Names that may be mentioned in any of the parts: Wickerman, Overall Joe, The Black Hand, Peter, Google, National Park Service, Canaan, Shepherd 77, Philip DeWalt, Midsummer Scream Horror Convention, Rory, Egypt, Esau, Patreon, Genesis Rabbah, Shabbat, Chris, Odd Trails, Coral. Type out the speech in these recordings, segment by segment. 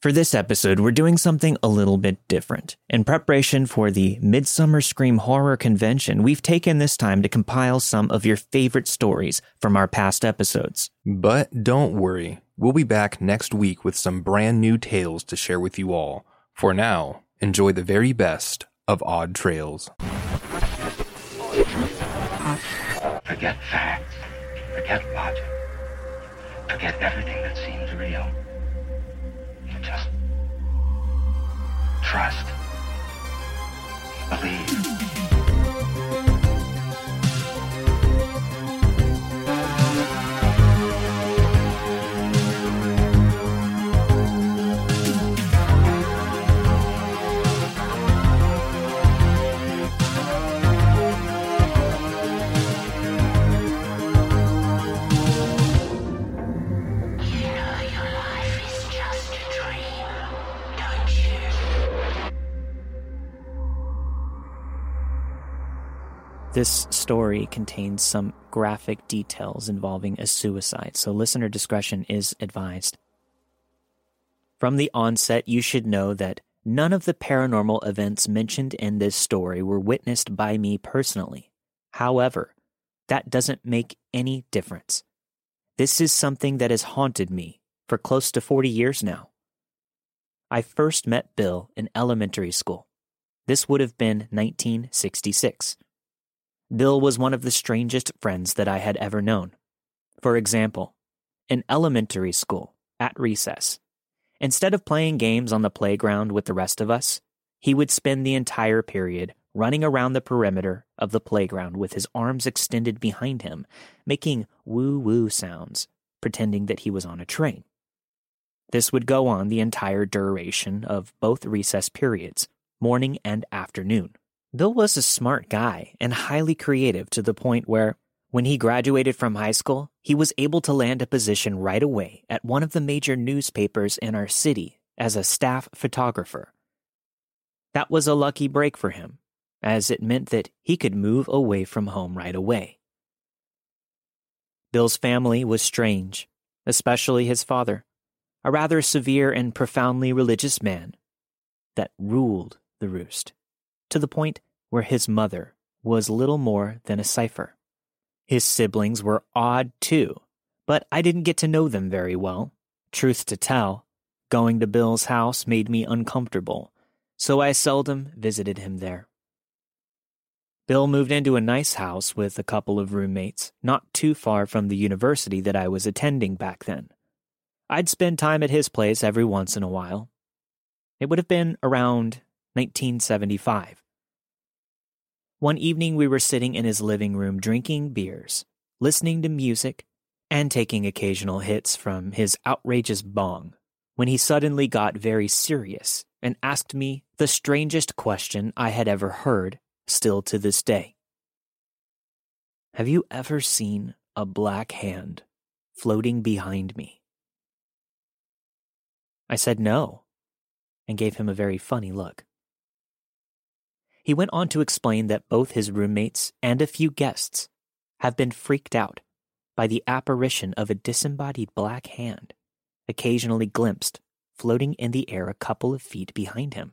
For this episode, we're doing something a little bit different. In preparation for the Midsummer Scream Horror Convention, we've taken this time to compile some of your favorite stories from our past episodes. But don't worry, we'll be back next week with some brand new tales to share with you all. For now, enjoy the very best of Odd Trails. Forget facts, forget logic, forget everything that seems real. Just trust. Believe. This story contains some graphic details involving a suicide, so listener discretion is advised. From the onset, you should know that none of the paranormal events mentioned in this story were witnessed by me personally. However, that doesn't make any difference. This is something that has haunted me for close to 40 years now. I first met Bill in elementary school. This would have been 1966. Bill was one of the strangest friends that I had ever known. For example, in elementary school, at recess, instead of playing games on the playground with the rest of us, he would spend the entire period running around the perimeter of the playground with his arms extended behind him, making woo-woo sounds, pretending that he was on a train. This would go on the entire duration of both recess periods, morning and afternoon. Bill was a smart guy and highly creative to the point where, when he graduated from high school, he was able to land a position right away at one of the major newspapers in our city as a staff photographer. That was a lucky break for him, as it meant that he could move away from home right away. Bill's family was strange, especially his father, a rather severe and profoundly religious man that ruled the roost, to the point where his mother was little more than a cipher. His siblings were odd too, but I didn't get to know them very well. Truth to tell, going to Bill's house made me uncomfortable, so I seldom visited him there. Bill moved into a nice house with a couple of roommates, not too far from the university that I was attending back then. I'd spend time at his place every once in a while. It would have been around 1975. One evening we were sitting in his living room drinking beers, listening to music, and taking occasional hits from his outrageous bong, when he suddenly got very serious and asked me the strangest question I had ever heard, still to this day. Have you ever seen a black hand floating behind me? I said no, and gave him a very funny look. He went on to explain that both his roommates and a few guests have been freaked out by the apparition of a disembodied black hand, occasionally glimpsed, floating in the air a couple of feet behind him,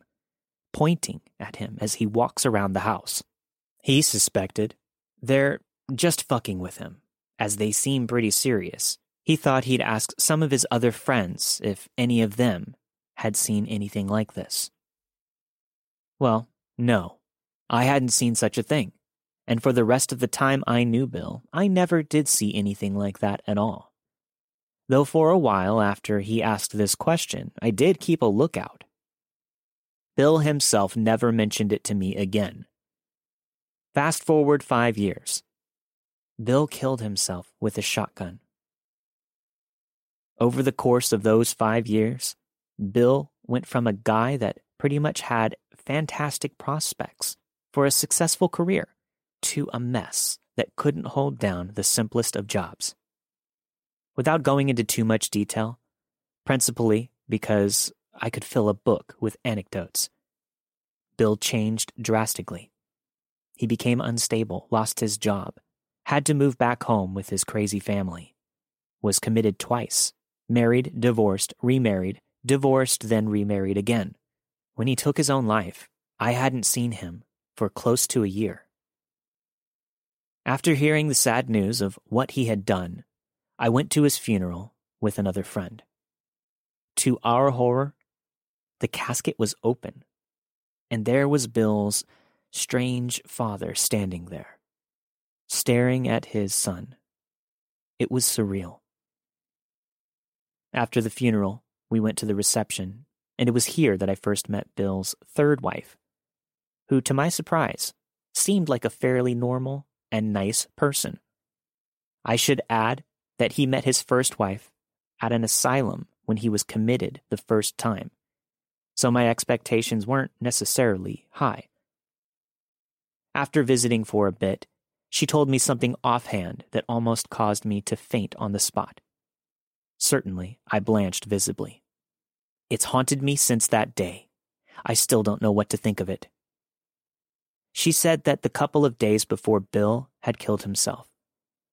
pointing at him as he walks around the house. He suspected they're just fucking with him, as they seem pretty serious. He thought he'd ask some of his other friends if any of them had seen anything like this. Well, no, I hadn't seen such a thing, and for the rest of the time I knew Bill, I never did see anything like that at all. Though for a while after he asked this question, I did keep a lookout. Bill himself never mentioned it to me again. Fast forward 5 years. Bill killed himself with a shotgun. Over the course of those 5 years, Bill went from a guy that pretty much had fantastic prospects for a successful career to a mess that couldn't hold down the simplest of jobs. Without going into too much detail, principally because I could fill a book with anecdotes, Bill changed drastically. He became unstable, lost his job, had to move back home with his crazy family, was committed twice, married, divorced, remarried, divorced, then remarried again. When he took his own life, I hadn't seen him for close to a year. After hearing the sad news of what he had done, I went to his funeral with another friend. To our horror, the casket was open, and there was Bill's strange father standing there, staring at his son. It was surreal. After the funeral, we went to the reception, and it was here that I first met Bill's third wife, who, to my surprise, seemed like a fairly normal and nice person. I should add that he met his first wife at an asylum when he was committed the first time, so my expectations weren't necessarily high. After visiting for a bit, she told me something offhand that almost caused me to faint on the spot. Certainly, I blanched visibly. It's haunted me since that day. I still don't know what to think of it. She said that the couple of days before Bill had killed himself,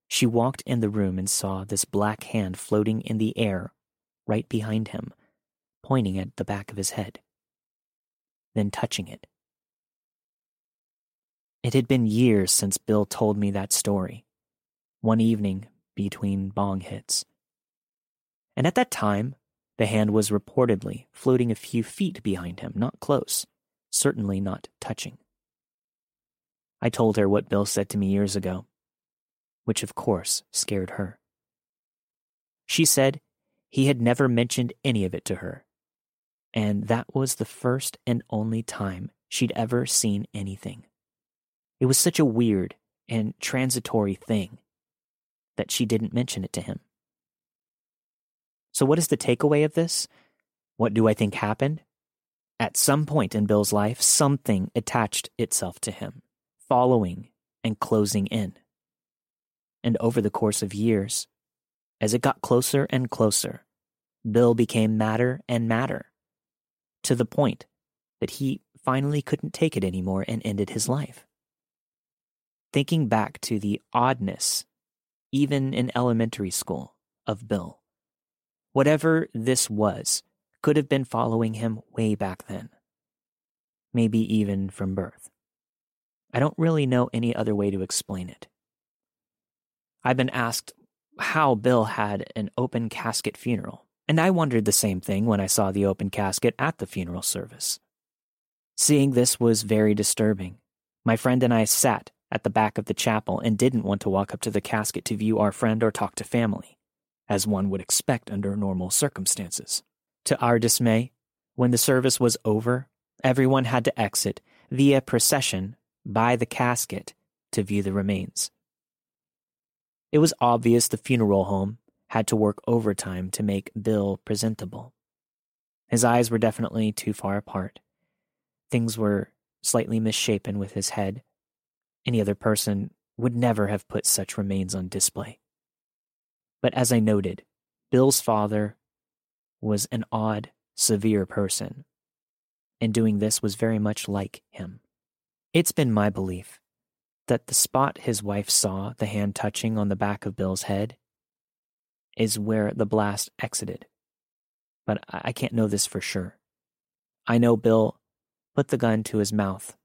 she walked in the room and saw this black hand floating in the air right behind him, pointing at the back of his head, then touching it. It had been years since Bill told me that story, one evening between bong hits. And at that time, the hand was reportedly floating a few feet behind him, not close, certainly not touching. I told her what Bill said to me years ago, which of course scared her. She said he had never mentioned any of it to her, and that was the first and only time she'd ever seen anything. It was such a weird and transitory thing that she didn't mention it to him. So what is the takeaway of this? What do I think happened? At some point in Bill's life, something attached itself to him, following and closing in. And over the course of years, as it got closer and closer, Bill became madder and madder, to the point that he finally couldn't take it anymore and ended his life. Thinking back to the oddness, even in elementary school, of Bill. Whatever this was could have been following him way back then. Maybe even from birth. I don't really know any other way to explain it. I've been asked how Bill had an open casket funeral, and I wondered the same thing when I saw the open casket at the funeral service. Seeing this was very disturbing. My friend and I sat at the back of the chapel and didn't want to walk up to the casket to view our friend or talk to family, as one would expect under normal circumstances. To our dismay, when the service was over, everyone had to exit via procession by the casket to view the remains. It was obvious the funeral home had to work overtime to make Bill presentable. His eyes were definitely too far apart. Things were slightly misshapen with his head. Any other person would never have put such remains on display. But as I noted, Bill's father was an odd, severe person, and doing this was very much like him. It's been my belief that the spot his wife saw the hand touching on the back of Bill's head is where the blast exited, but I can't know this for sure. I know Bill put the gun to his mouth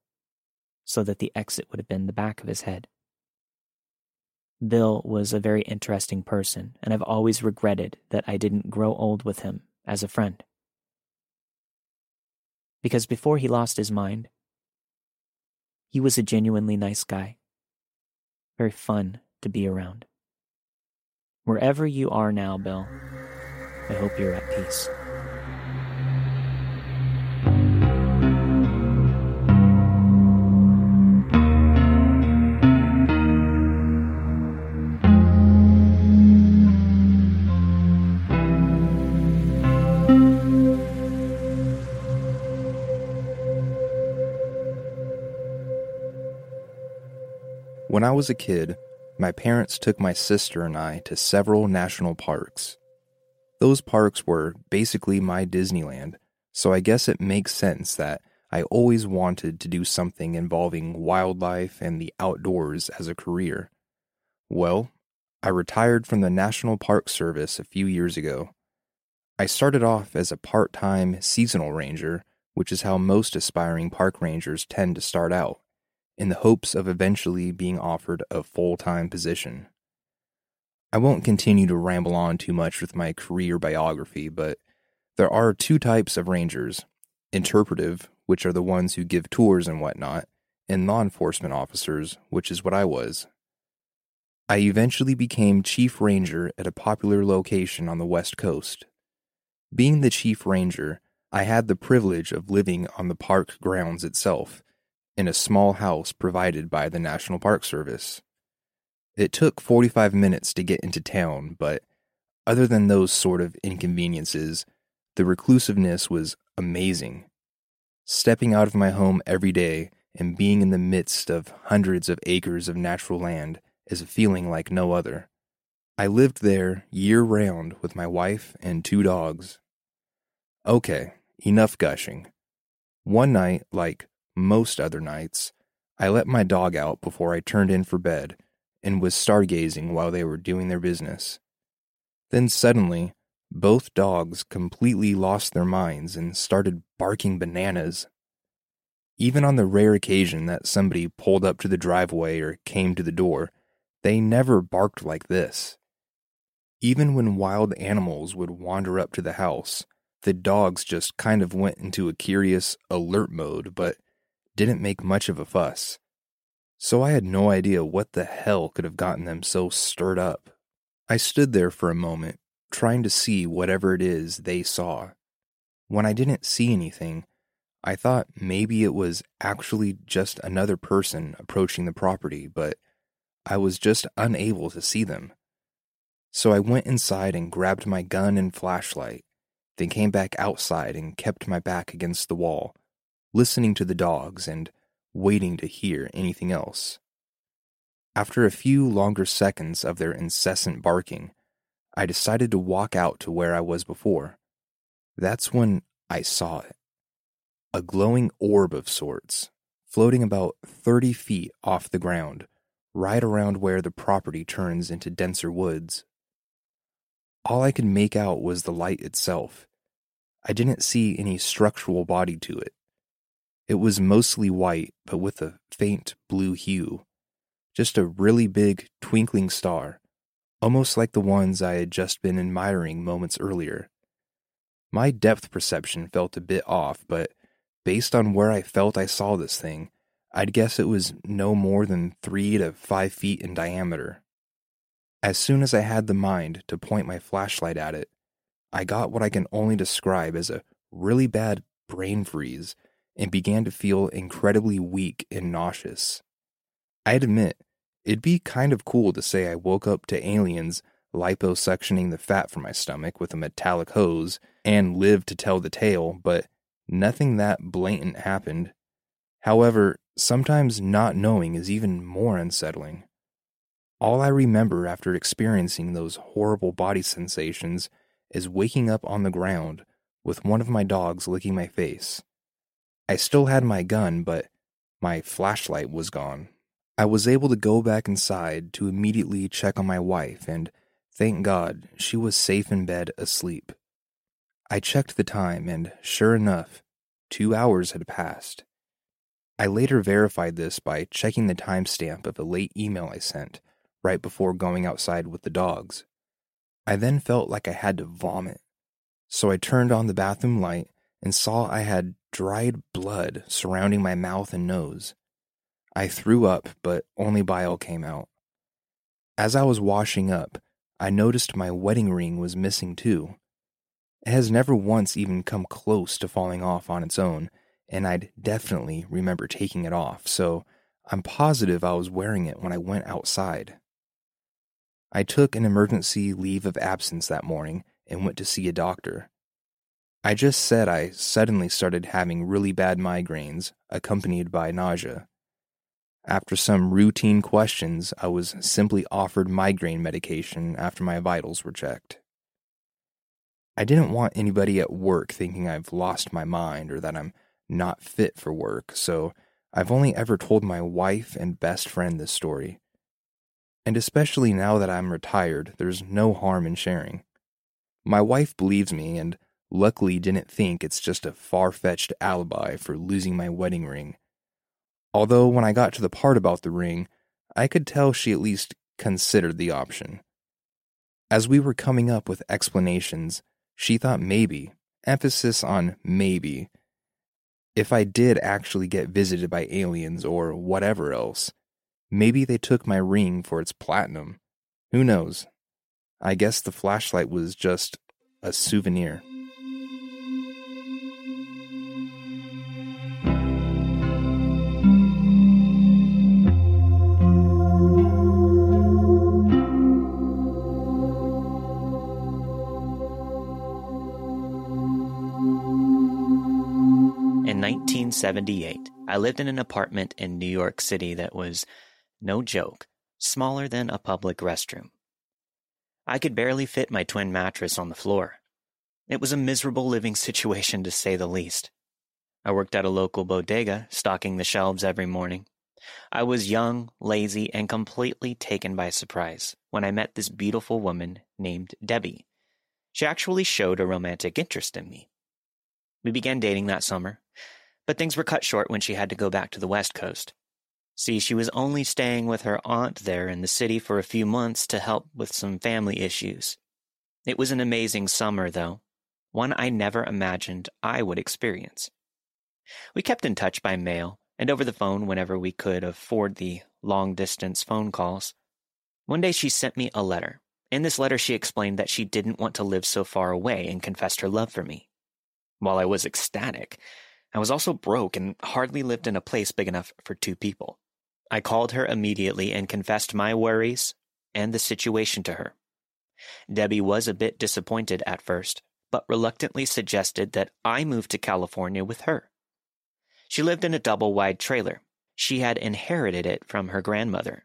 so that the exit would have been the back of his head. Bill was a very interesting person, and I've always regretted that I didn't grow old with him as a friend. Because before he lost his mind, he was a genuinely nice guy, very fun to be around. Wherever you are now, Bill, I hope you're at peace. When I was a kid, my parents took my sister and I to several national parks. Those parks were basically my Disneyland, so I guess it makes sense that I always wanted to do something involving wildlife and the outdoors as a career. Well, I retired from the National Park Service a few years ago. I started off as a part-time seasonal ranger, which is how most aspiring park rangers tend to start out, in the hopes of eventually being offered a full-time position. I won't continue to ramble on too much with my career biography, but there are two types of rangers: interpretive, which are the ones who give tours and whatnot, and law enforcement officers, which is what I was. I eventually became chief ranger at a popular location on the West Coast. Being the chief ranger, I had the privilege of living on the park grounds itself, in a small house provided by the National Park Service. It took 45 minutes to get into town, but other than those sort of inconveniences, the reclusiveness was amazing. Stepping out of my home every day and being in the midst of hundreds of acres of natural land is a feeling like no other. I lived there year-round with my wife and 2 dogs. Okay, enough gushing. One night, like most other nights, I let my dog out before I turned in for bed and was stargazing while they were doing their business. Then suddenly, both dogs completely lost their minds and started barking bananas. Even on the rare occasion that somebody pulled up to the driveway or came to the door, they never barked like this. Even when wild animals would wander up to the house, the dogs just kind of went into a curious, alert mode, but didn't make much of a fuss. So I had no idea what the hell could have gotten them so stirred up. I stood there for a moment, trying to see whatever it is they saw. When I didn't see anything, I thought maybe it was actually just another person approaching the property, but I was just unable to see them. So I went inside and grabbed my gun and flashlight, then came back outside and kept my back against the wall, listening to the dogs and waiting to hear anything else. After a few longer seconds of their incessant barking, I decided to walk out to where I was before. That's when I saw it. A glowing orb of sorts, floating about 30 feet off the ground, right around where the property turns into denser woods. All I could make out was the light itself. I didn't see any structural body to it. It was mostly white, but with a faint blue hue. Just a really big, twinkling star, almost like the ones I had just been admiring moments earlier. My depth perception felt a bit off, but based on where I felt I saw this thing, I'd guess it was no more than 3 to 5 feet in diameter. As soon as I had the mind to point my flashlight at it, I got what I can only describe as a really bad brain freeze and began to feel incredibly weak and nauseous. I'd admit, it'd be kind of cool to say I woke up to aliens liposuctioning the fat from my stomach with a metallic hose and lived to tell the tale, but nothing that blatant happened. However, sometimes not knowing is even more unsettling. All I remember after experiencing those horrible body sensations is waking up on the ground with one of my dogs licking my face. I still had my gun, but my flashlight was gone. I was able to go back inside to immediately check on my wife, and thank God she was safe in bed asleep. I checked the time, and sure enough, 2 hours had passed. I later verified this by checking the timestamp of a late email I sent right before going outside with the dogs. I then felt like I had to vomit, so I turned on the bathroom light and saw I had dried blood surrounding my mouth and nose. I threw up, but only bile came out. As I was washing up, I noticed my wedding ring was missing too. It has never once even come close to falling off on its own, and I'd definitely remember taking it off, so I'm positive I was wearing it when I went outside. I took an emergency leave of absence that morning and went to see a doctor. I just said I suddenly started having really bad migraines, accompanied by nausea. After some routine questions, I was simply offered migraine medication after my vitals were checked. I didn't want anybody at work thinking I've lost my mind or that I'm not fit for work, so I've only ever told my wife and best friend this story. And especially now that I'm retired, there's no harm in sharing. My wife believes me and luckily didn't think it's just a far-fetched alibi for losing my wedding ring. Although when I got to the part about the ring, I could tell she at least considered the option. As we were coming up with explanations, she thought maybe, emphasis on maybe, if I did actually get visited by aliens or whatever else, maybe they took my ring for its platinum. Who knows? I guess the flashlight was just a souvenir. In 1978, I lived in an apartment in New York City that was, no joke, smaller than a public restroom. I could barely fit my twin mattress on the floor. It was a miserable living situation, to say the least. I worked at a local bodega, stocking the shelves every morning. I was young, lazy, and completely taken by surprise when I met this beautiful woman named Debbie. She actually showed a romantic interest in me. We began dating that summer, but things were cut short when she had to go back to the West Coast. See, she was only staying with her aunt there in the city for a few months to help with some family issues. It was an amazing summer, though, one I never imagined I would experience. We kept in touch by mail and over the phone whenever we could afford the long-distance phone calls. One day she sent me a letter. In this letter, she explained that she didn't want to live so far away and confessed her love for me. While I was ecstatic, I was also broke and hardly lived in a place big enough for two people. I called her immediately and confessed my worries and the situation to her. Debbie was a bit disappointed at first, but reluctantly suggested that I move to California with her. She lived in a double-wide trailer. She had inherited it from her grandmother,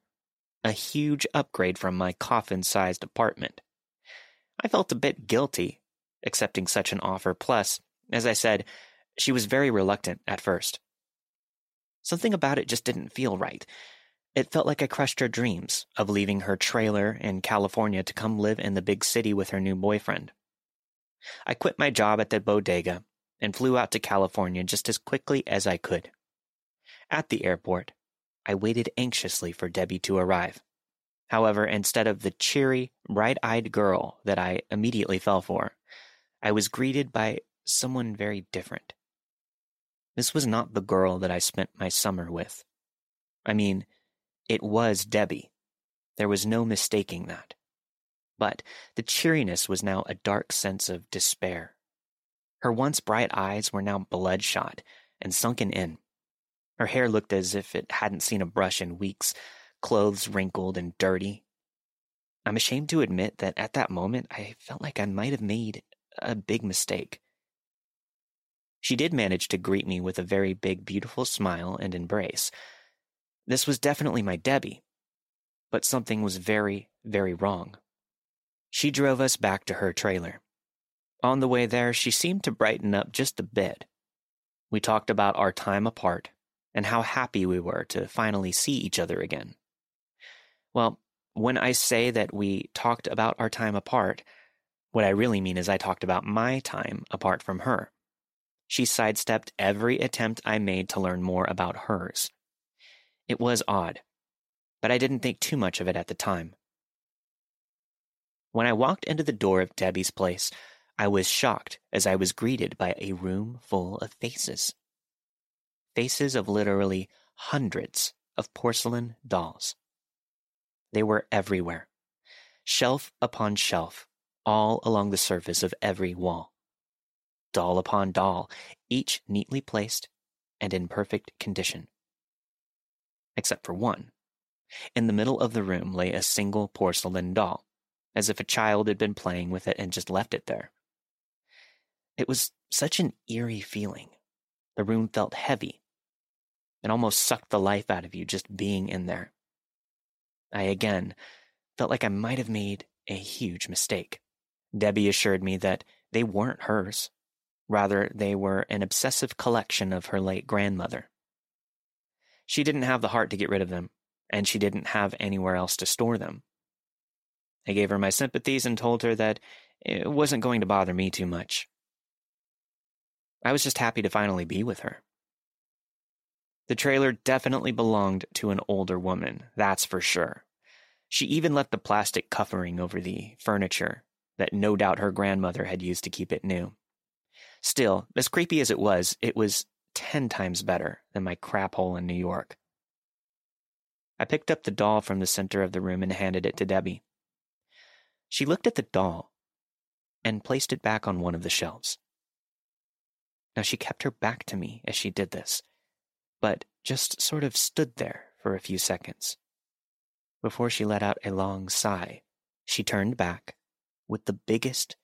a huge upgrade from my coffin-sized apartment. I felt a bit guilty accepting such an offer, plus, as I said, she was very reluctant at first. Something about it just didn't feel right. It felt like I crushed her dreams of leaving her trailer in California to come live in the big city with her new boyfriend. I quit my job at the bodega and flew out to California just as quickly as I could. At the airport, I waited anxiously for Debbie to arrive. However, instead of the cheery, bright-eyed girl that I immediately fell for, I was greeted by someone very different. This was not the girl that I spent my summer with. I mean, it was Debbie. There was no mistaking that. But the cheeriness was now a dark sense of despair. Her once bright eyes were now bloodshot and sunken in. Her hair looked as if it hadn't seen a brush in weeks, clothes wrinkled and dirty. I'm ashamed to admit that at that moment I felt like I might have made a big mistake. She did manage to greet me with a very big, beautiful smile and embrace. This was definitely my Debbie, but something was very, very wrong. She drove us back to her trailer. On the way there, she seemed to brighten up just a bit. We talked about our time apart and how happy we were to finally see each other again. Well, when I say that we talked about our time apart, what I really mean is I talked about my time apart from her. She sidestepped every attempt I made to learn more about hers. It was odd, but I didn't think too much of it at the time. When I walked into the door of Debbie's place, I was shocked as I was greeted by a room full of faces. Faces of literally hundreds of porcelain dolls. They were everywhere, shelf upon shelf, all along the surface of every wall. Doll upon doll, each neatly placed and in perfect condition. Except for one. In the middle of the room lay a single porcelain doll, as if a child had been playing with it and just left it there. It was such an eerie feeling. The room felt heavy. It almost sucked the life out of you just being in there. I again felt like I might have made a huge mistake. Debbie assured me that they weren't hers. Rather, they were an obsessive collection of her late grandmother. She didn't have the heart to get rid of them, and she didn't have anywhere else to store them. I gave her my sympathies and told her that It wasn't going to bother me too much. I was just happy to finally be with her. The trailer definitely belonged to an older woman, that's for sure. She even left the plastic covering over the furniture that no doubt her grandmother had used to keep it new. Still, as creepy as it was 10 times better than my crap hole in New York. I picked up the doll from the center of the room and handed it to Debbie. She looked at the doll and placed it back on one of the shelves. Now she kept her back to me as she did this, but just sort of stood there for a few seconds. Before she let out a long sigh, she turned back with the biggest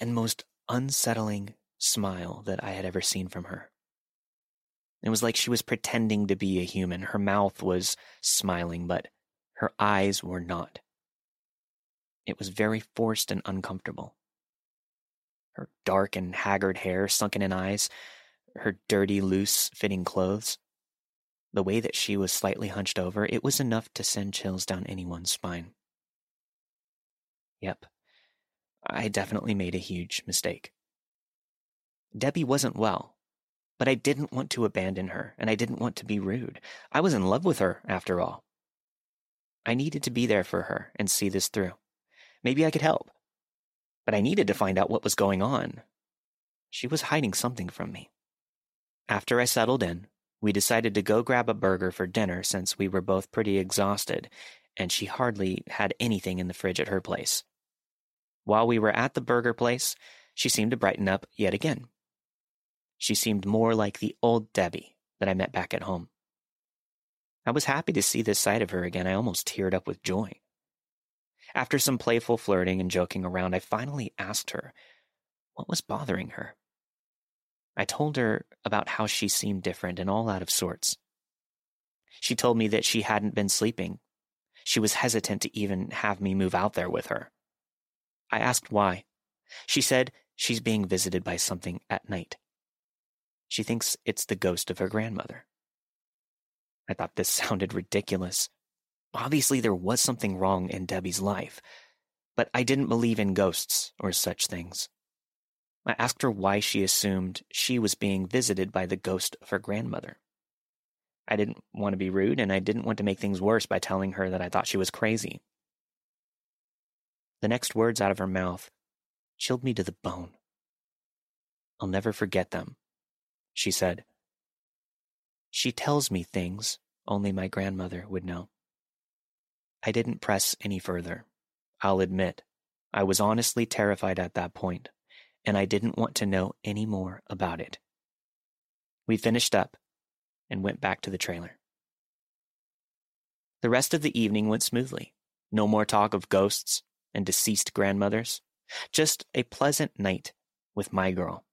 and most unsettling smile that I had ever seen from her. It was like she was pretending to be a human. Her mouth was smiling, but her eyes were not. It was very forced and uncomfortable. Her dark and haggard hair sunken in eyes, her dirty, loose-fitting clothes, the way that she was slightly hunched over, it was enough to send chills down anyone's spine. Yep, I definitely made a huge mistake. Debbie wasn't well, but I didn't want to abandon her, and I didn't want to be rude. I was in love with her, after all. I needed to be there for her and see this through. Maybe I could help, but I needed to find out what was going on. She was hiding something from me. After I settled in, we decided to go grab a burger for dinner since we were both pretty exhausted, and she hardly had anything in the fridge at her place. While we were at the burger place, she seemed to brighten up yet again. She seemed more like the old Debbie that I met back at home. I was happy to see this side of her again. I almost teared up with joy. After some playful flirting and joking around, I finally asked her what was bothering her. I told her about how she seemed different and all out of sorts. She told me that she hadn't been sleeping. She was hesitant to even have me move out there with her. I asked why. She said she's being visited by something at night. She thinks it's the ghost of her grandmother. I thought this sounded ridiculous. Obviously, there was something wrong in Debbie's life, but I didn't believe in ghosts or such things. I asked her why she assumed she was being visited by the ghost of her grandmother. I didn't want to be rude, and I didn't want to make things worse by telling her that I thought she was crazy. The next words out of her mouth chilled me to the bone. I'll never forget them, she said. She tells me things only my grandmother would know. I didn't press any further. I'll admit, I was honestly terrified at that point, and I didn't want to know any more about it. We finished up and went back to the trailer. The rest of the evening went smoothly. No more talk of ghosts and deceased grandmothers. Just a pleasant night with my girl.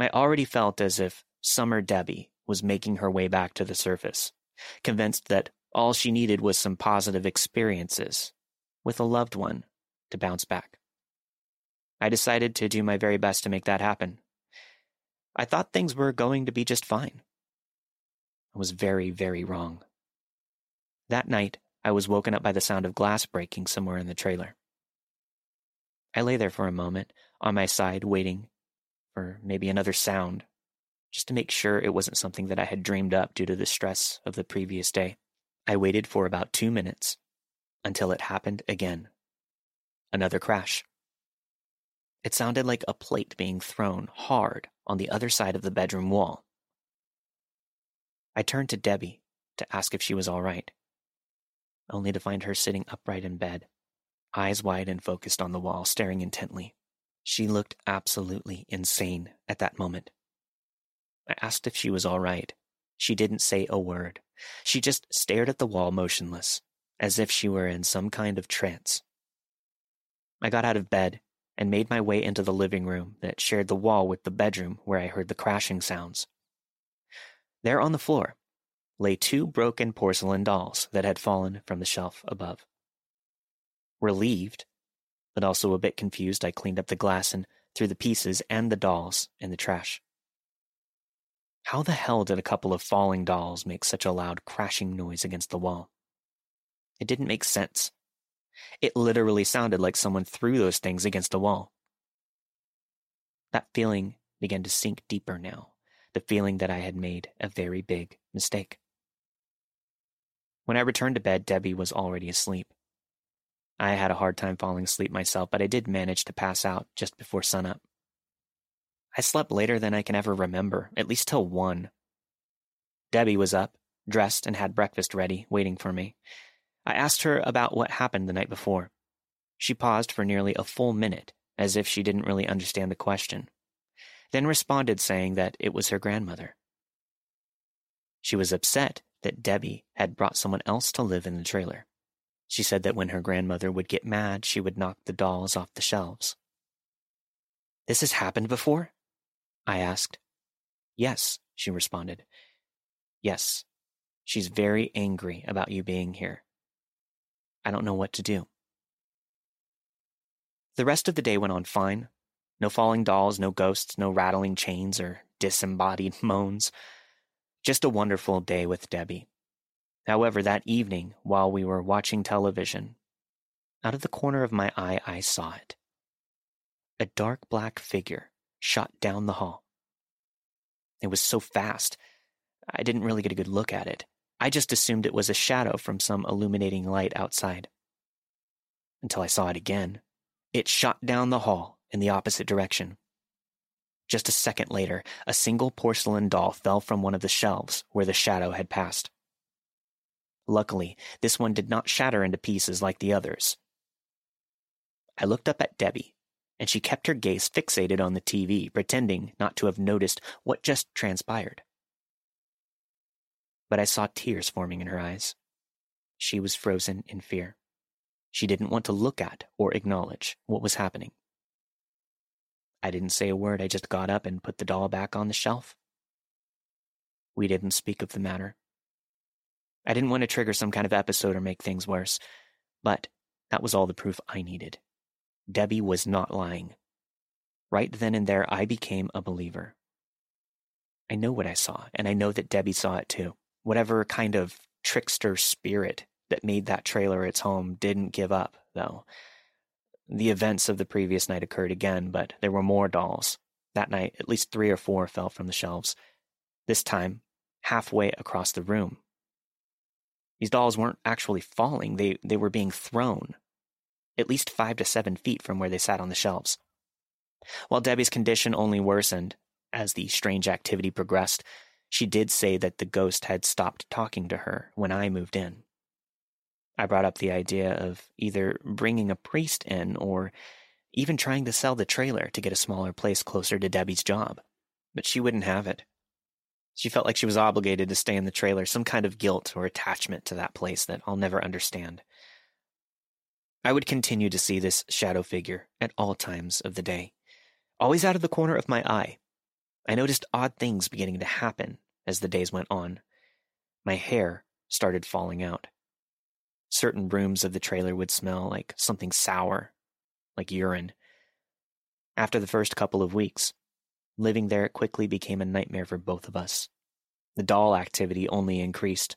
I already felt as if Summer Debbie was making her way back to the surface, convinced that all she needed was some positive experiences with a loved one to bounce back. I decided to do my very best to make that happen. I thought things were going to be just fine. I was very, very wrong. That night, I was woken up by the sound of glass breaking somewhere in the trailer. I lay there for a moment, on my side, waiting for maybe another sound, just to make sure it wasn't something that I had dreamed up due to the stress of the previous day. I waited for about 2 minutes until it happened again. Another crash. It sounded like a plate being thrown hard on the other side of the bedroom wall. I turned to Debbie to ask if she was all right, only to find her sitting upright in bed, eyes wide and focused on the wall, staring intently. She looked absolutely insane at that moment. I asked if she was all right. She didn't say a word. She just stared at the wall motionless, as if she were in some kind of trance. I got out of bed and made my way into the living room that shared the wall with the bedroom where I heard the crashing sounds. There on the floor lay 2 broken porcelain dolls that had fallen from the shelf above. Relieved, but also a bit confused, I cleaned up the glass and threw the pieces and the dolls in the trash. How the hell did a couple of falling dolls make such a loud crashing noise against the wall? It didn't make sense. It literally sounded like someone threw those things against the wall. That feeling began to sink deeper now, the feeling that I had made a very big mistake. When I returned to bed, Debbie was already asleep. I had a hard time falling asleep myself, but I did manage to pass out just before sunup. I slept later than I can ever remember, at least till 1. Debbie was up, dressed, and had breakfast ready, waiting for me. I asked her about what happened the night before. She paused for nearly a full minute, as if she didn't really understand the question, then responded saying that it was her grandmother. She was upset that Debbie had brought someone else to live in the trailer. She said that when her grandmother would get mad, she would knock the dolls off the shelves. "This has happened before?" I asked. "Yes," she responded. "Yes, she's very angry about you being here. I don't know what to do." The rest of the day went on fine. No falling dolls, no ghosts, no rattling chains or disembodied moans. Just a wonderful day with Debbie. However, that evening, while we were watching television, out of the corner of my eye, I saw it. A dark black figure shot down the hall. It was so fast, I didn't really get a good look at it. I just assumed it was a shadow from some illuminating light outside. Until I saw it again. It shot down the hall in the opposite direction. Just a second later, a single porcelain doll fell from one of the shelves where the shadow had passed. Luckily, this one did not shatter into pieces like the others. I looked up at Debbie, and she kept her gaze fixated on the TV, pretending not to have noticed what just transpired. But I saw tears forming in her eyes. She was frozen in fear. She didn't want to look at or acknowledge what was happening. I didn't say a word. I just got up and put the doll back on the shelf. We didn't speak of the matter. I didn't want to trigger some kind of episode or make things worse, but that was all the proof I needed. Debbie was not lying. Right then and there, I became a believer. I know what I saw, and I know that Debbie saw it too. Whatever kind of trickster spirit that made that trailer its home didn't give up, though. The events of the previous night occurred again, but there were more dolls. That night, at least 3 or 4 fell from the shelves, this time halfway across the room. These dolls weren't actually falling, they were being thrown, at least 5 to 7 feet from where they sat on the shelves. While Debbie's condition only worsened as the strange activity progressed, she did say that the ghost had stopped talking to her when I moved in. I brought up the idea of either bringing a priest in or even trying to sell the trailer to get a smaller place closer to Debbie's job, but she wouldn't have it. She felt like she was obligated to stay in the trailer, some kind of guilt or attachment to that place that I'll never understand. I would continue to see this shadow figure at all times of the day, always out of the corner of my eye. I noticed odd things beginning to happen as the days went on. My hair started falling out. Certain rooms of the trailer would smell like something sour, like urine. After the first couple of weeks, living there, it quickly became a nightmare for both of us. The doll activity only increased.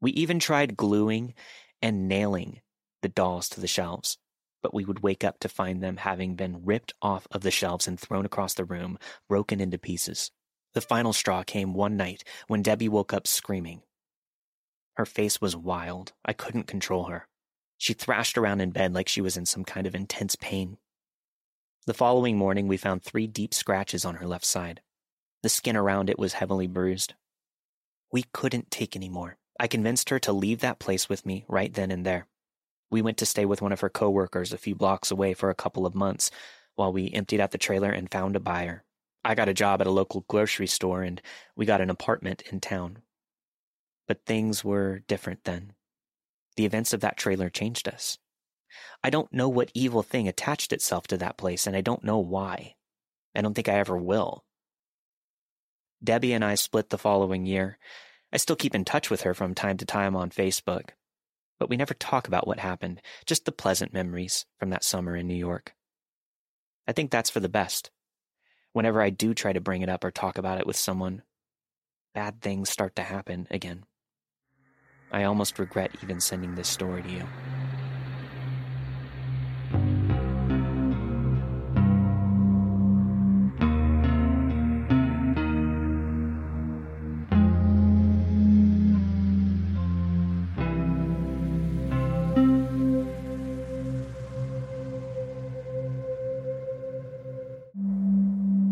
We even tried gluing and nailing the dolls to the shelves, but we would wake up to find them having been ripped off of the shelves and thrown across the room, broken into pieces. The final straw came one night when Debbie woke up screaming. Her face was wild. I couldn't control her. She thrashed around in bed like she was in some kind of intense pain. The following morning, we found 3 deep scratches on her left side. The skin around it was heavily bruised. We couldn't take any more. I convinced her to leave that place with me right then and there. We went to stay with one of her coworkers a few blocks away for a couple of months while we emptied out the trailer and found a buyer. I got a job at a local grocery store, and we got an apartment in town. But things were different then. The events of that trailer changed us. I don't know what evil thing attached itself to that place, and I don't know why. I don't think I ever will. Debbie and I split the following year. I still keep in touch with her from time to time on Facebook, but we never talk about what happened, just the pleasant memories from that summer in New York. I think that's for the best. Whenever I do try to bring it up or talk about it with someone, bad things start to happen again. I almost regret even sending this story to you.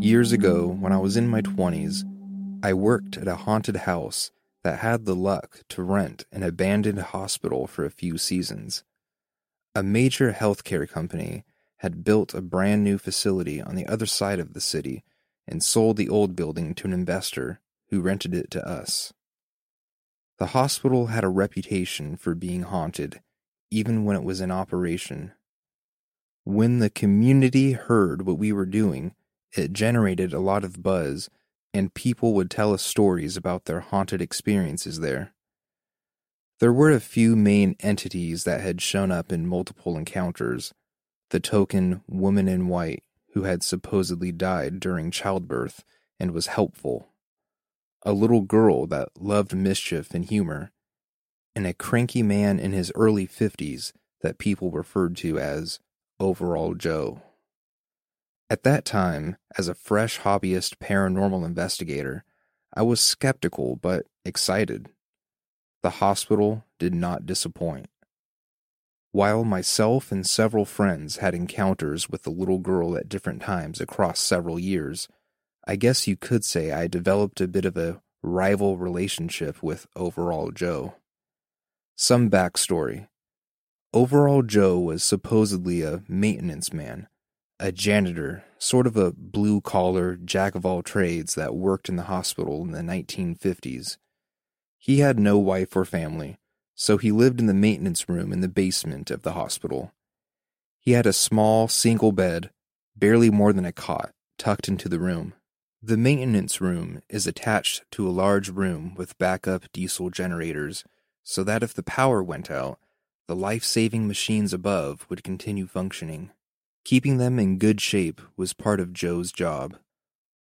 Years ago, when I was in my 20s, I worked at a haunted house that had the luck to rent an abandoned hospital for a few seasons. A major healthcare company had built a brand new facility on the other side of the city and sold the old building to an investor who rented it to us. The hospital had a reputation for being haunted, even when it was in operation. When the community heard what we were doing, it generated a lot of buzz, and people would tell us stories about their haunted experiences there. There were a few main entities that had shown up in multiple encounters: the token woman in white who had supposedly died during childbirth and was helpful, a little girl that loved mischief and humor, and a cranky man in his early 50s that people referred to as Overall Joe. At that time, as a fresh hobbyist paranormal investigator, I was skeptical but excited. The hospital did not disappoint. While myself and several friends had encounters with the little girl at different times across several years, I guess you could say I developed a bit of a rival relationship with Overall Joe. Some backstory. Overall Joe was supposedly a maintenance man, a janitor, sort of a blue-collar jack-of-all-trades that worked in the hospital in the 1950s. He had no wife or family, so he lived in the maintenance room in the basement of the hospital. He had a small, single bed, barely more than a cot, tucked into the room. The maintenance room is attached to a large room with backup diesel generators, so that if the power went out, the life-saving machines above would continue functioning. Keeping them in good shape was part of Joe's job.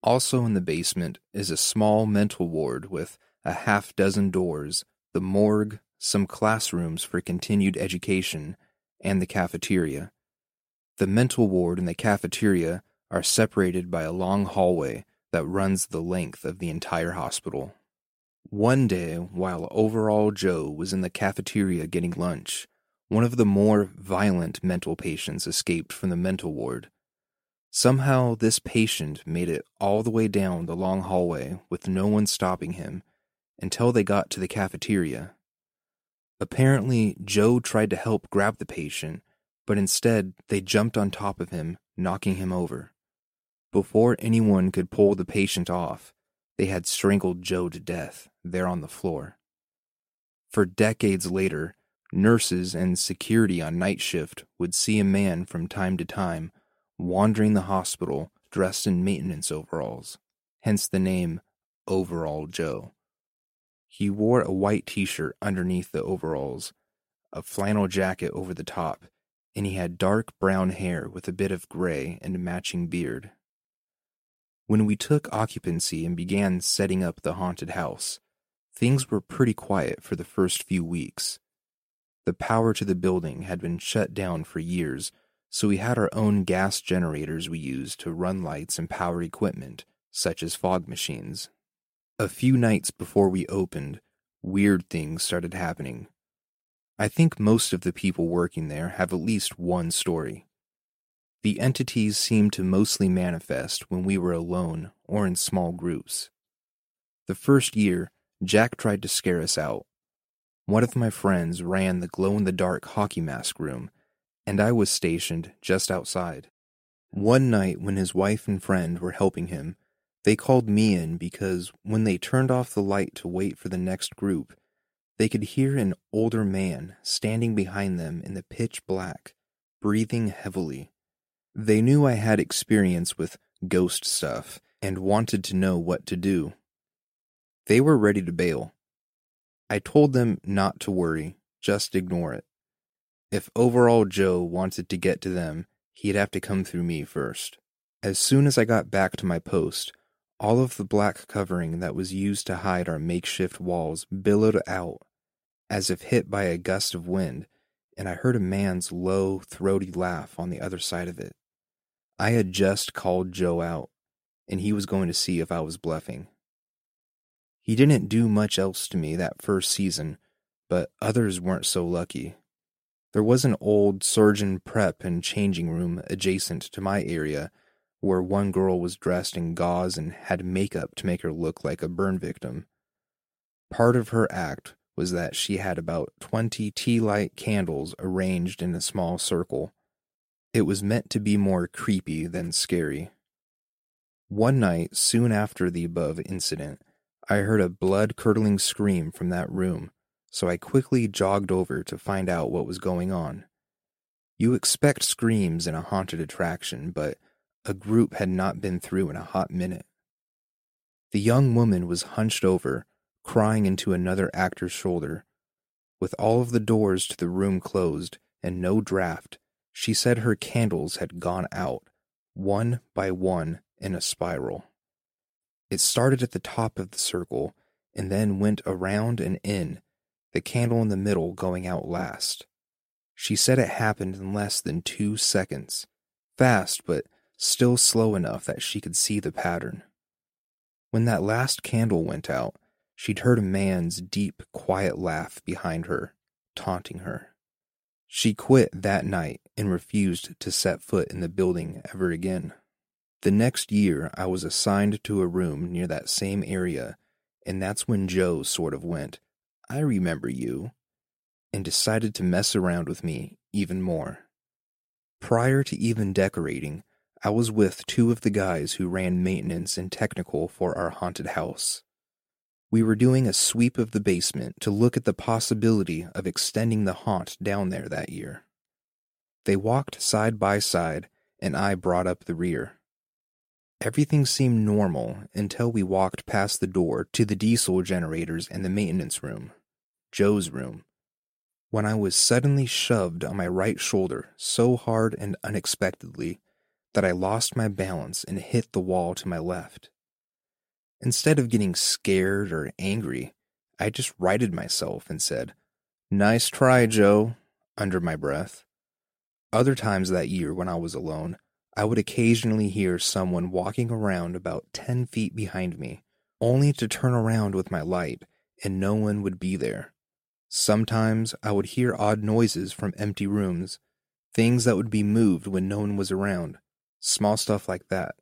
Also in the basement is a small mental ward with a half-dozen doors, the morgue, some classrooms for continued education, and the cafeteria. The mental ward and the cafeteria are separated by a long hallway that runs the length of the entire hospital. One day, while Overall Joe was in the cafeteria getting lunch, one of the more violent mental patients escaped from the mental ward. Somehow, this patient made it all the way down the long hallway with no one stopping him until they got to the cafeteria. Apparently, Joe tried to help grab the patient, but instead they jumped on top of him, knocking him over. Before anyone could pull the patient off, they had strangled Joe to death there on the floor. For decades later, nurses and security on night shift would see a man from time to time wandering the hospital dressed in maintenance overalls, hence the name Overall Joe. He wore a white t-shirt underneath the overalls, a flannel jacket over the top, and he had dark brown hair with a bit of gray and a matching beard. When we took occupancy and began setting up the haunted house, things were pretty quiet for the first few weeks. The power to the building had been shut down for years, so we had our own gas generators we used to run lights and power equipment, such as fog machines. A few nights before we opened, weird things started happening. I think most of the people working there have at least one story. The entities seemed to mostly manifest when we were alone or in small groups. The first year, Jack tried to scare us out. One of my friends ran the glow-in-the-dark hockey mask room, and I was stationed just outside. One night when his wife and friend were helping him, they called me in because when they turned off the light to wait for the next group, they could hear an older man standing behind them in the pitch black, breathing heavily. They knew I had experience with ghost stuff and wanted to know what to do. They were ready to bail. I told them not to worry, just ignore it. If Overall Joe wanted to get to them, he'd have to come through me first. As soon as I got back to my post, all of the black covering that was used to hide our makeshift walls billowed out, as if hit by a gust of wind, and I heard a man's low, throaty laugh on the other side of it. I had just called Joe out, and he was going to see if I was bluffing. He didn't do much else to me that first season, but others weren't so lucky. There was an old surgeon prep and changing room adjacent to my area where one girl was dressed in gauze and had makeup to make her look like a burn victim. Part of her act was that she had about 20 tea light candles arranged in a small circle. It was meant to be more creepy than scary. One night, soon after the above incident, I heard a blood-curdling scream from that room, so I quickly jogged over to find out what was going on. You expect screams in a haunted attraction, but a group had not been through in a hot minute. The young woman was hunched over, crying into another actor's shoulder. With all of the doors to the room closed and no draft, she said her candles had gone out, one by one in a spiral. It started at the top of the circle and then went around and in, the candle in the middle going out last. She said it happened in less than 2 seconds, fast but still slow enough that she could see the pattern. When that last candle went out, she'd heard a man's deep, quiet laugh behind her, taunting her. She quit that night and refused to set foot in the building ever again. The next year, I was assigned to a room near that same area, and that's when Joe sort of went, "I remember you," and decided to mess around with me even more. Prior to even decorating, I was with two of the guys who ran maintenance and technical for our haunted house. We were doing a sweep of the basement to look at the possibility of extending the haunt down there that year. They walked side by side, and I brought up the rear. Everything seemed normal until we walked past the door to the diesel generators and the maintenance room, Joe's room, when I was suddenly shoved on my right shoulder so hard and unexpectedly that I lost my balance and hit the wall to my left. Instead of getting scared or angry, I just righted myself and said, "Nice try, Joe," under my breath. Other times that year when I was alone, I would occasionally hear someone walking around about 10 feet behind me, only to turn around with my light and no one would be there. Sometimes I would hear odd noises from empty rooms, things that would be moved when no one was around, small stuff like that.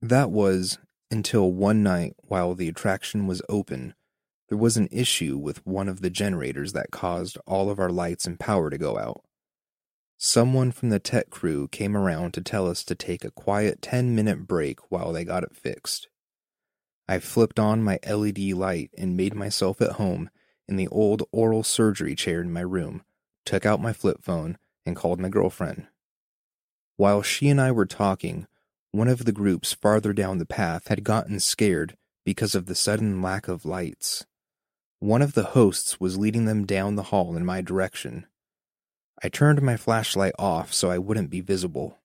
That was until one night, while the attraction was open, there was an issue with one of the generators that caused all of our lights and power to go out. Someone from the tech crew came around to tell us to take a quiet 10-minute break while they got it fixed. I flipped on my LED light and made myself at home in the old oral surgery chair in my room, took out my flip phone, and called my girlfriend. While she and I were talking, one of the groups farther down the path had gotten scared because of the sudden lack of lights. One of the hosts was leading them down the hall in my direction. I turned my flashlight off so I wouldn't be visible.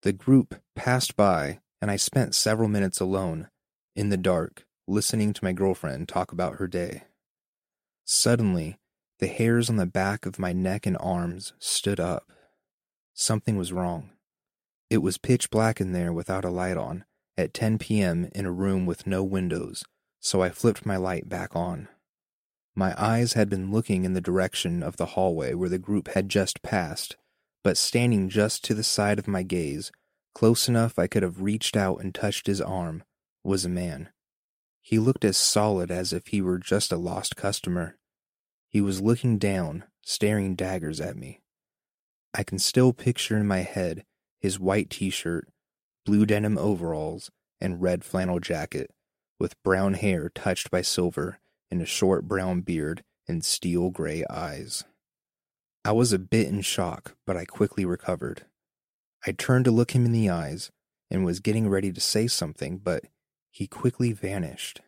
The group passed by, and I spent several minutes alone, in the dark, listening to my girlfriend talk about her day. Suddenly, the hairs on the back of my neck and arms stood up. Something was wrong. It was pitch black in there without a light on, at 10 p.m. in a room with no windows, so I flipped my light back on. My eyes had been looking in the direction of the hallway where the group had just passed, but standing just to the side of my gaze, close enough I could have reached out and touched his arm, was a man. He looked as solid as if he were just a lost customer. He was looking down, staring daggers at me. I can still picture in my head his white t-shirt, blue denim overalls, and red flannel jacket, with brown hair touched by silver and a short brown beard and steel gray eyes. I was a bit in shock, but I quickly recovered. I turned to look him in the eyes and was getting ready to say something, but he quickly vanished.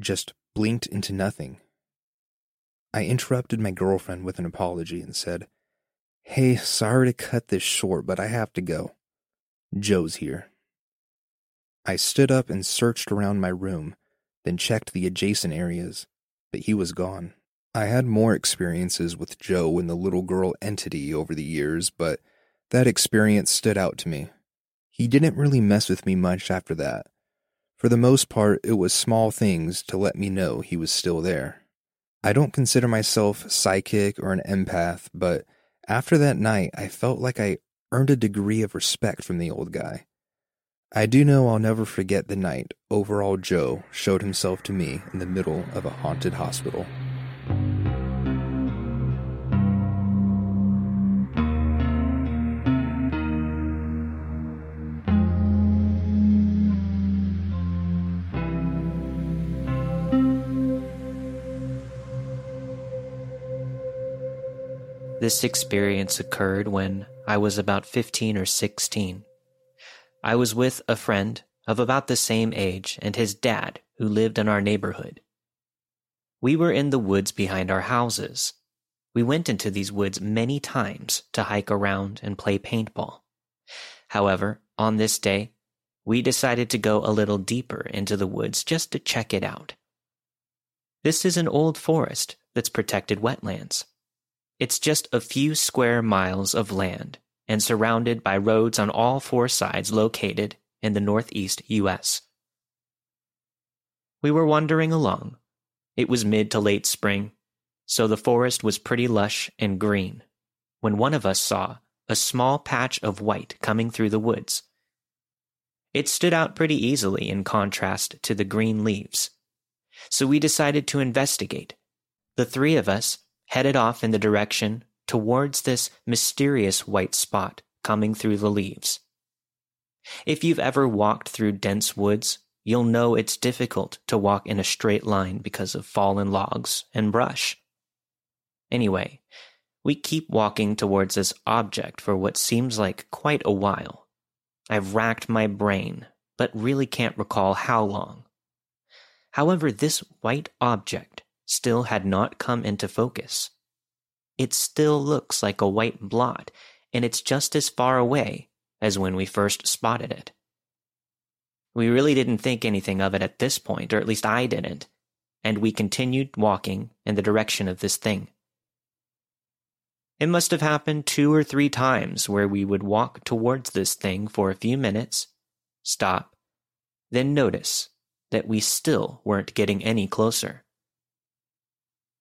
Just blinked into nothing. I interrupted my girlfriend with an apology and said, "Hey, sorry to cut this short, but I have to go. Joe's here." I stood up and searched around my room, then checked the adjacent areas, but he was gone. I had more experiences with Joe and the little girl entity over the years, but that experience stood out to me. He didn't really mess with me much after that. For the most part, it was small things to let me know he was still there. I don't consider myself psychic or an empath, but after that night, I felt like I earned a degree of respect from the old guy. I do know I'll never forget the night Overall Joe showed himself to me in the middle of a haunted hospital. This experience occurred when I was about 15 or 16. I was with a friend of about the same age and his dad, who lived in our neighborhood. We were in the woods behind our houses. We went into these woods many times to hike around and play paintball. However, on this day, we decided to go a little deeper into the woods just to check it out. This is an old forest that's protected wetlands. It's just a few square miles of land and surrounded by roads on all four sides located in the northeast U.S. We were wandering along. It was mid to late spring, so the forest was pretty lush and green, when one of us saw a small patch of white coming through the woods. It stood out pretty easily in contrast to the green leaves, so we decided to investigate. The three of us headed off in the direction towards this mysterious white spot coming through the leaves. If you've ever walked through dense woods, you'll know it's difficult to walk in a straight line because of fallen logs and brush. Anyway, we keep walking towards this object for what seems like quite a while. I've racked my brain, but really can't recall how long. However, this white object still had not come into focus. It still looks like a white blot, and it's just as far away as when we first spotted it. We really didn't think anything of it at this point, or at least I didn't, and we continued walking in the direction of this thing. It must have happened 2 or 3 times where we would walk towards this thing for a few minutes, stop, then notice that we still weren't getting any closer.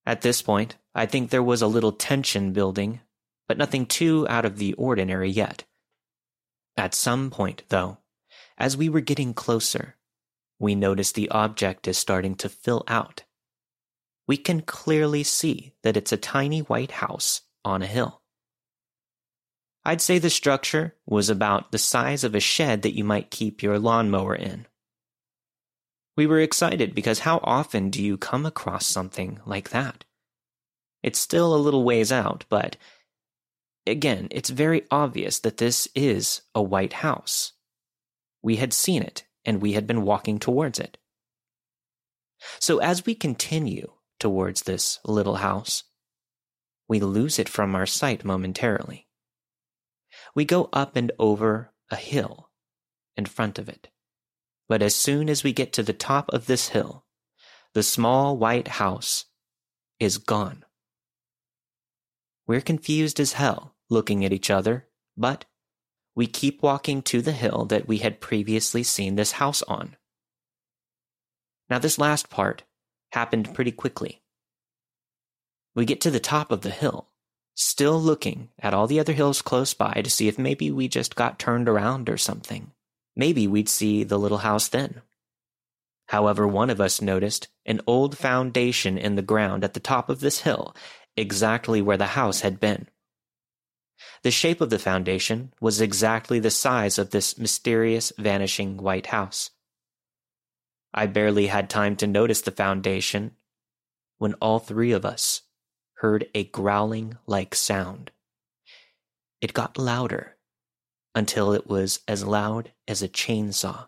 At this point, I think there was a little tension building, but nothing too out of the ordinary yet. At some point, though, as we were getting closer, we noticed the object is starting to fill out. We can clearly see that it's a tiny white house on a hill. I'd say the structure was about the size of a shed that you might keep your lawnmower in. We were excited because how often do you come across something like that? It's still a little ways out, but again, it's very obvious that this is a white house. We had seen it, and we had been walking towards it. So as we continue towards this little house, we lose it from our sight momentarily. We go up and over a hill in front of it. But as soon as we get to the top of this hill, the small white house is gone. We're confused as hell, looking at each other, but we keep walking to the hill that we had previously seen this house on. Now, this last part happened pretty quickly. We get to the top of the hill, still looking at all the other hills close by to see if maybe we just got turned around or something. Maybe we'd see the little house then. However, one of us noticed an old foundation in the ground at the top of this hill, exactly where the house had been. The shape of the foundation was exactly the size of this mysterious vanishing white house. I barely had time to notice the foundation when all three of us heard a growling-like sound. It got louder, until it was as loud as a chainsaw.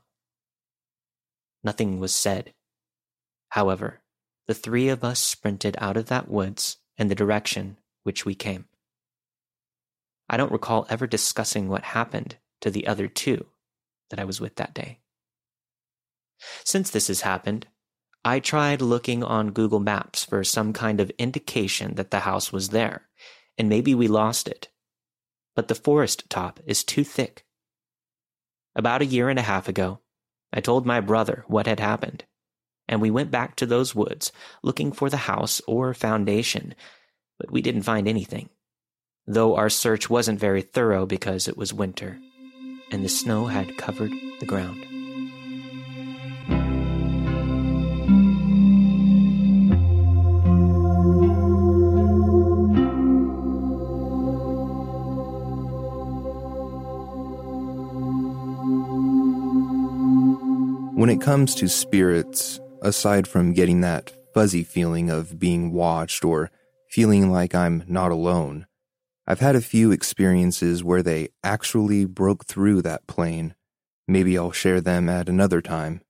Nothing was said. However, the three of us sprinted out of that woods in the direction which we came. I don't recall ever discussing what happened to the other two that I was with that day. Since this has happened, I tried looking on Google Maps for some kind of indication that the house was there, and maybe we lost it. But the forest top is too thick. About a year and a half ago, I told my brother what had happened, and we went back to those woods looking for the house or foundation, but we didn't find anything, though our search wasn't very thorough because it was winter, and the snow had covered the ground. When it comes to spirits, aside from getting that fuzzy feeling of being watched or feeling like I'm not alone, I've had a few experiences where they actually broke through that plane. Maybe I'll share them at another time.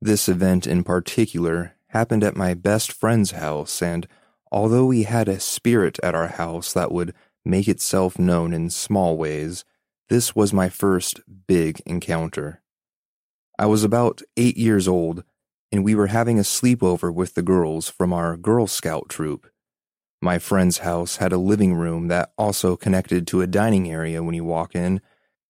This event in particular happened at my best friend's house, and although we had a spirit at our house that would make itself known in small ways, this was my first big encounter. I was about 8 years old, and we were having a sleepover with the girls from our Girl Scout troop. My friend's house had a living room that also connected to a dining area when you walk in.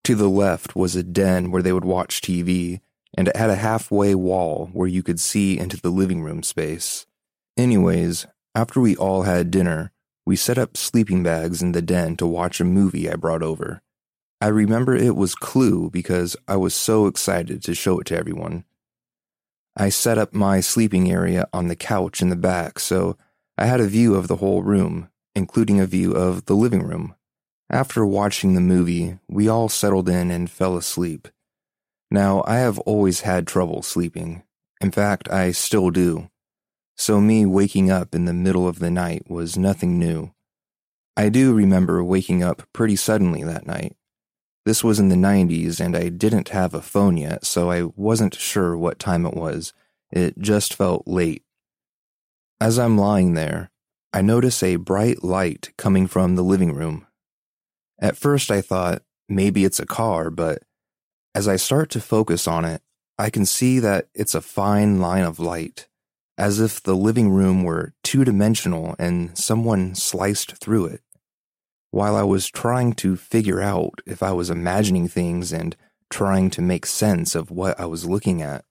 To the left was a den where they would watch TV, and it had a halfway wall where you could see into the living room space. Anyways, after we all had dinner, we set up sleeping bags in the den to watch a movie I brought over. I remember it was Clue because I was so excited to show it to everyone. I set up my sleeping area on the couch in the back, so I had a view of the whole room, including a view of the living room. After watching the movie, we all settled in and fell asleep. Now, I have always had trouble sleeping. In fact, I still do. So me waking up in the middle of the night was nothing new. I do remember waking up pretty suddenly that night. This was in the 90s, and I didn't have a phone yet, so I wasn't sure what time it was. It just felt late. As I'm lying there, I notice a bright light coming from the living room. At first I thought, maybe it's a car, but as I start to focus on it, I can see that it's a fine line of light, as if the living room were two-dimensional and someone sliced through it. While I was trying to figure out if I was imagining things and trying to make sense of what I was looking at,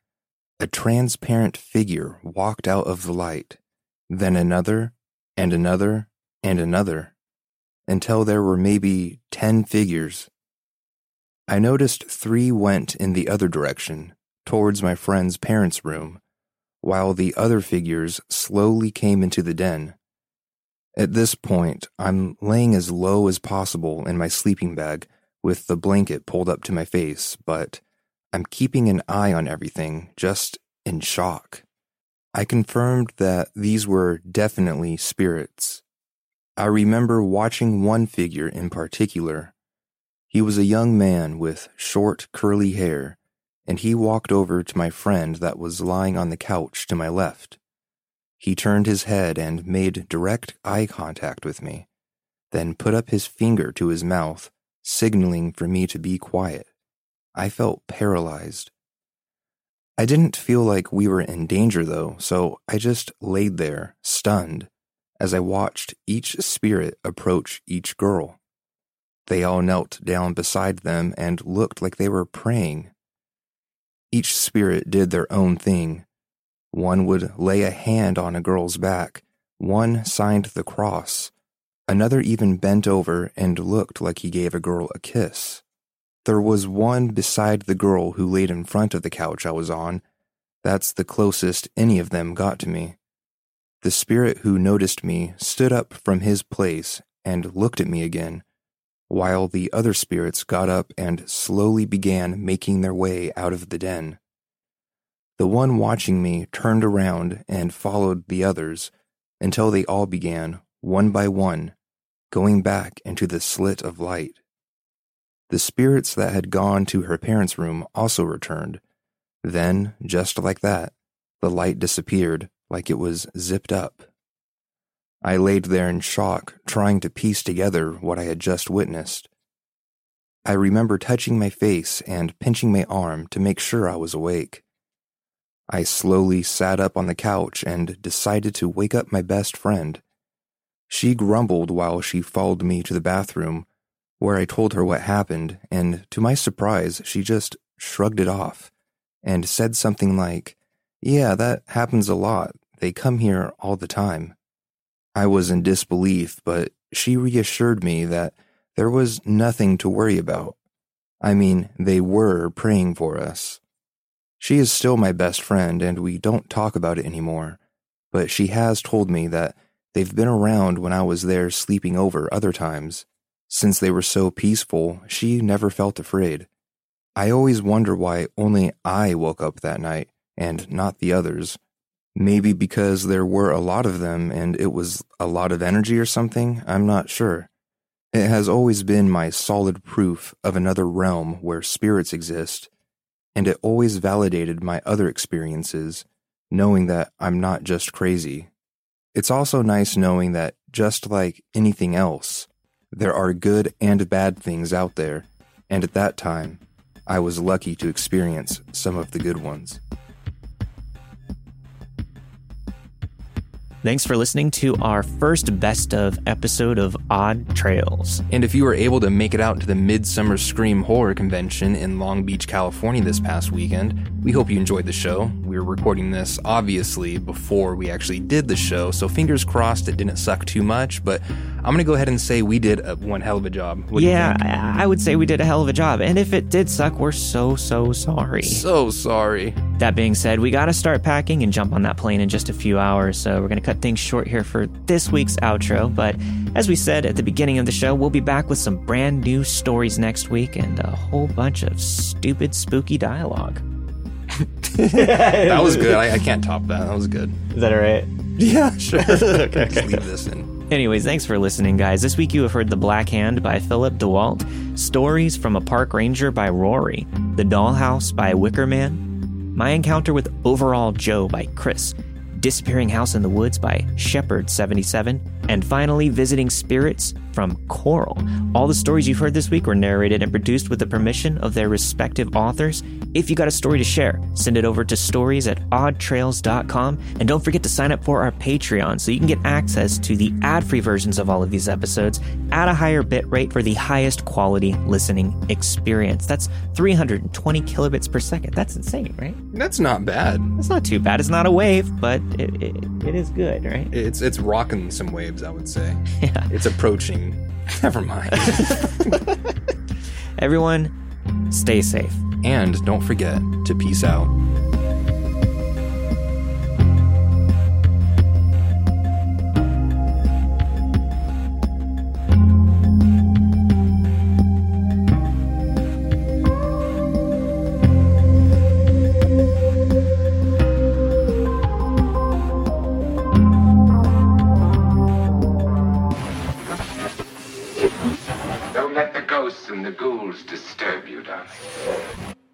a transparent figure walked out of the light, then another, and another, and another, until there were maybe 10 figures. I noticed 3 went in the other direction, towards my friend's parents' room, while the other figures slowly came into the den. At this point, I'm laying as low as possible in my sleeping bag with the blanket pulled up to my face, but I'm keeping an eye on everything, just in shock. I confirmed that these were definitely spirits. I remember watching one figure in particular. He was a young man with short, curly hair, and he walked over to my friend that was lying on the couch to my left. He turned his head and made direct eye contact with me, then put up his finger to his mouth, signaling for me to be quiet. I felt paralyzed. I didn't feel like we were in danger, though, so I just laid there, stunned, as I watched each spirit approach each girl. They all knelt down beside them and looked like they were praying. Each spirit did their own thing. One would lay a hand on a girl's back, one signed the cross, another even bent over and looked like he gave a girl a kiss. There was one beside the girl who laid in front of the couch I was on. That's the closest any of them got to me. The spirit who noticed me stood up from his place and looked at me again, while the other spirits got up and slowly began making their way out of the den. The one watching me turned around and followed the others until they all began, one by one, going back into the slit of light. The spirits that had gone to her parents' room also returned. Then, just like that, the light disappeared like it was zipped up. I laid there in shock, trying to piece together what I had just witnessed. I remember touching my face and pinching my arm to make sure I was awake. I slowly sat up on the couch and decided to wake up my best friend. She grumbled while she followed me to the bathroom, where I told her what happened, and to my surprise, she just shrugged it off and said something like, "Yeah, that happens a lot. They come here all the time." I was in disbelief, but she reassured me that there was nothing to worry about. I mean, they were praying for us. She is still my best friend, and we don't talk about it anymore, but she has told me that they've been around when I was there sleeping over other times. Since they were so peaceful, she never felt afraid. I always wonder why only I woke up that night and not the others. Maybe because there were a lot of them and it was a lot of energy or something, I'm not sure. It has always been my solid proof of another realm where spirits exist, and it always validated my other experiences, knowing that I'm not just crazy. It's also nice knowing that just like anything else, there are good and bad things out there, and at that time, I was lucky to experience some of the good ones. Thanks for listening to our first best of episode of Odd Trails. And if you were able to make it out to the Midsummer Scream Horror Convention in Long Beach, California this past weekend, we hope you enjoyed the show. We were recording this, obviously, before we actually did the show, so fingers crossed it didn't suck too much, but I'm going to go ahead and say we did one hell of a job. What do you think? I would say we did a hell of a job, and if it did suck, we're so sorry. So sorry. That being said, we got to start packing and jump on that plane in just a few hours, so we're going to cut things short here for this week's outro, but as we said at the beginning of the show, we'll be back with some brand new stories next week and a whole bunch of stupid, spooky dialogue. That was good. I can't top that. That was good. Is that all right? Yeah, sure. Okay. Just leave this in. Anyways, thanks for listening, guys. This week you have heard The Black Hand by Philip DeWalt, Stories from a Park Ranger by Rory, The Dollhouse by Wickerman, My Encounter with Overall Joe by Chris, Disappearing House in the Woods by Shepherd 77, and finally, Visiting Spirits from Coral. All the stories you've heard this week were narrated and produced with the permission of their respective authors. If you got a story to share, send it over to stories@oddtrails.com, and don't forget to sign up for our Patreon so you can get access to the ad-free versions of all of these episodes at a higher bit rate for the highest quality listening experience. That's 320 kilobits per second. That's insane, right? That's not bad. That's not too bad. It's not a wave, but it is good, right? It's rocking some waves, I would say. Yeah. It's approaching. Never mind. Everyone, stay safe. And don't forget to peace out. Don't let the ghosts and the ghouls disturb you, darling.